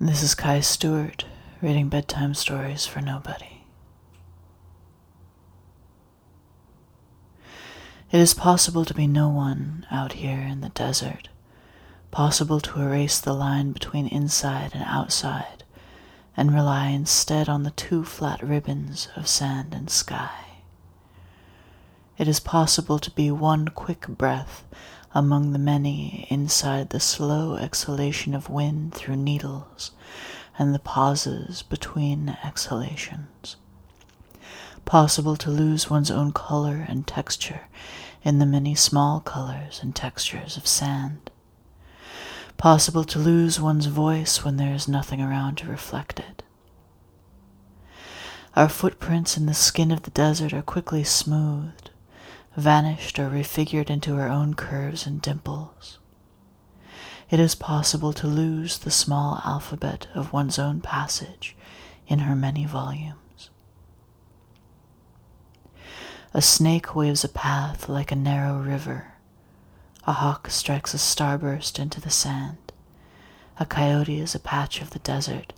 This is Kai Stewart, reading bedtime stories for nobody. It is possible to be no one out here in the desert, possible to erase the line between inside and outside, and rely instead on the two flat ribbons of sand and sky. It is possible to be one quick breath among the many inside the slow exhalation of wind through needles and the pauses between exhalations. Possible to lose one's own color and texture in the many small colors and textures of sand. Possible to lose one's voice when there is nothing around to reflect it. Our footprints in the skin of the desert are quickly smoothed, vanished or refigured into our own curves and dimples. It is possible to lose the small alphabet of one's own passage in her many volumes. A snake waves a path like a narrow river. A hawk strikes a starburst into the sand. A coyote is a patch of the desert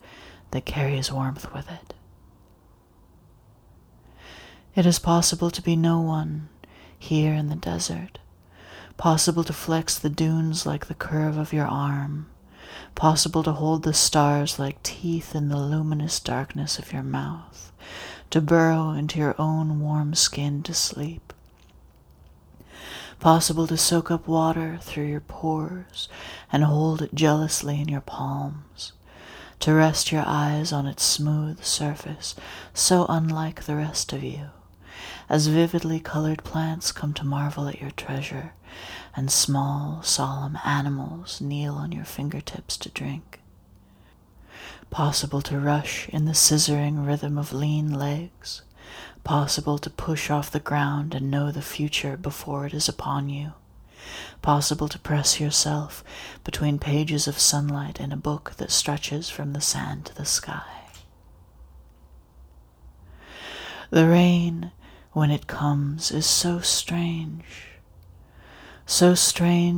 that carries warmth with it. It is possible to be no one here in the desert, possible to flex the dunes like the curve of your arm, possible to hold the stars like teeth in the luminous darkness of your mouth, to burrow into your own warm skin to sleep, possible to soak up water through your pores and hold it jealously in your palms, to rest your eyes on its smooth surface, so unlike the rest of you, as vividly colored plants come to marvel at your treasure, and small, solemn animals kneel on your fingertips to drink. Possible to rush in the scissoring rhythm of lean legs, possible to push off the ground and know the future before it is upon you, possible to press yourself between pages of sunlight in a book that stretches from the sand to the sky. The rain, when it comes, is so strange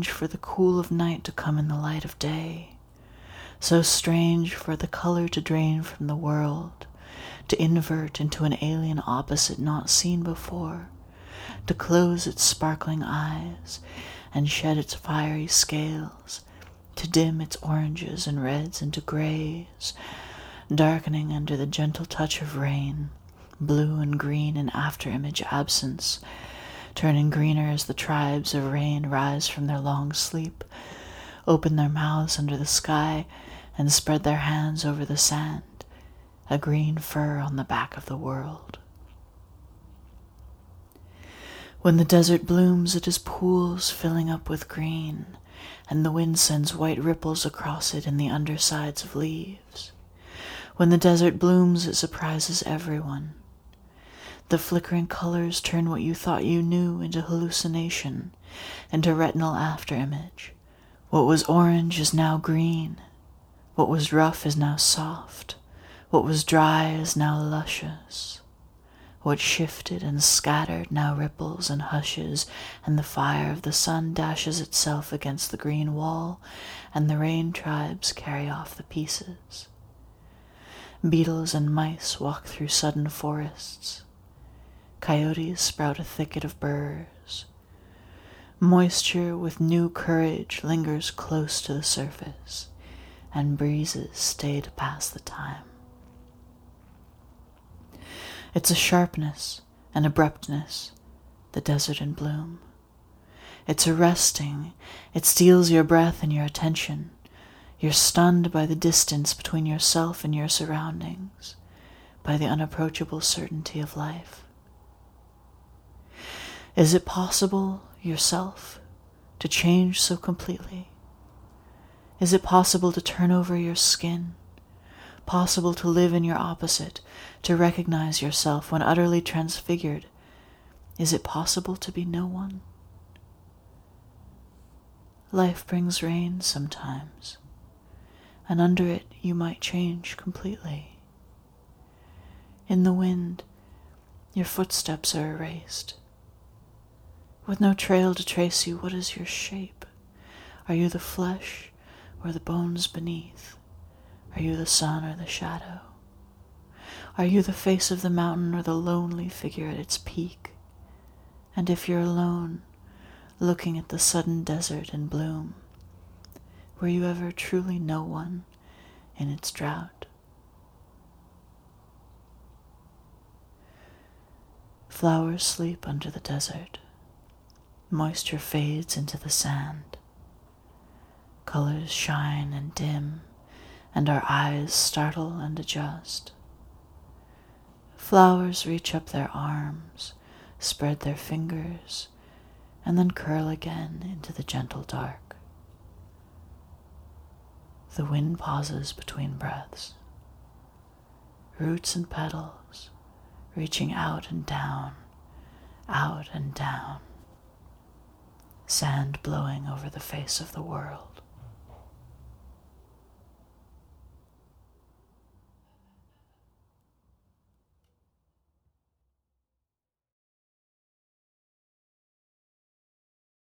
for the cool of night to come in the light of day, so strange for the color to drain from the world, to invert into an alien opposite not seen before, to close its sparkling eyes and shed its fiery scales, to dim its oranges and reds into grays, darkening under the gentle touch of rain, blue and green in after-image absence, turning greener as the tribes of rain rise from their long sleep, open their mouths under the sky, and spread their hands over the sand, a green fur on the back of the world. When the desert blooms, it is pools filling up with green, and the wind sends white ripples across it in the undersides of leaves. When the desert blooms, it surprises everyone. The flickering colors turn what you thought you knew into hallucination, into retinal afterimage. What was orange is now green. What was rough is now soft. What was dry is now luscious. What shifted and scattered now ripples and hushes, and the fire of the sun dashes itself against the green wall, and the rain tribes carry off the pieces. Beetles and mice walk through sudden forests. Coyotes sprout a thicket of burrs. Moisture with new courage lingers close to the surface, and breezes stay to pass the time. It's a sharpness, an abruptness, the desert in bloom. It's arresting, it steals your breath and your attention. You're stunned by the distance between yourself and your surroundings, by the unapproachable certainty of life. Is it possible, yourself, to change so completely? Is it possible to turn over your skin? Possible to live in your opposite, to recognize yourself when utterly transfigured? Is it possible to be no one? Life brings rain sometimes, and under it you might change completely. In the wind, your footsteps are erased. With no trail to trace you, what is your shape? Are you the flesh or the bones beneath? Are you the sun or the shadow? Are you the face of the mountain or the lonely figure at its peak? And if you're alone, looking at the sudden desert in bloom, were you ever truly no one in its drought? Flowers sleep under the desert. Moisture fades into the sand. Colors shine and dim, and our eyes startle and adjust. Flowers reach up their arms, spread their fingers, and then curl again into the gentle dark. The wind pauses between breaths. Roots and petals, reaching out and down, out and down. Sand blowing over the face of the world.